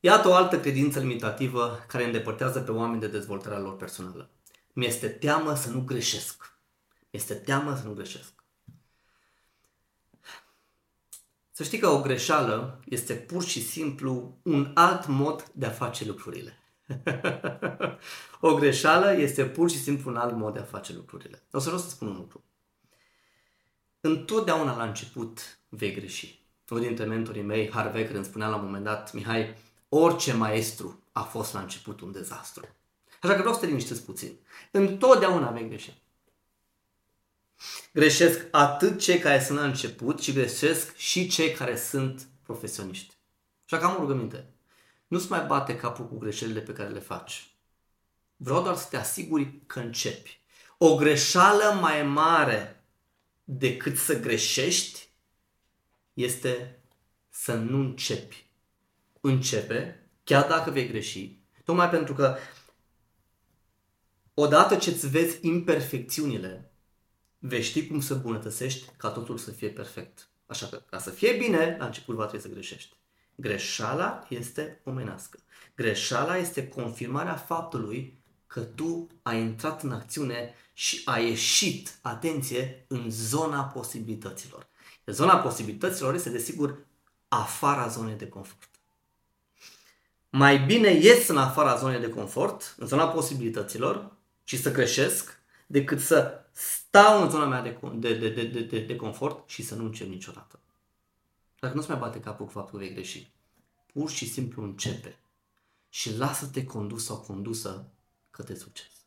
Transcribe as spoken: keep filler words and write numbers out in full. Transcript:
Iată o altă credință limitativă care îndepărtează pe oameni de dezvoltarea lor personală. Mi-este teamă să nu greșesc. Mi-este teamă să nu greșesc. Să știi că o greșeală este pur și simplu un alt mod de a face lucrurile. O greșeală este pur și simplu un alt mod de a face lucrurile. O să vreau să spun un lucru. Întotdeauna la început vei greși. Unul dintre mentorii mei, Harvey, care îmi spunea la un moment dat: Mihai, orice maestru a fost la început un dezastru. Așa că vreau să te liniștesc puțin. Întotdeauna vei greși. Greșesc atât cei care sunt la început, ci greșesc și cei care sunt profesioniști. Așa că am o rugăminte. Nu-ți mai bate capul cu greșelile pe care le faci. Vreau doar să te asiguri că începi. O greșeală mai mare decât să greșești este să nu începi. Începe, chiar dacă vei greși. Tocmai pentru că odată ce îți vezi imperfecțiunile, vei ști cum să bunătățești ca totul să fie perfect. Așa că, ca să fie bine, la început va trebui să greșești. Greșeala este omenească. Greșeala este confirmarea faptului că tu ai intrat în acțiune și ai ieșit, atenție, în zona posibilităților. Zona posibilităților este, desigur, afara zonei de confort. Mai bine ies în afara zonei de confort, în zona posibilităților, și să creșesc, decât să stau în zona mea de, de, de, de, de, de confort și să nu încep niciodată. Dacă nu-ți mai bate capul cu faptul că vei greși, pur și simplu începe și lasă-te condus sau condusă către succes.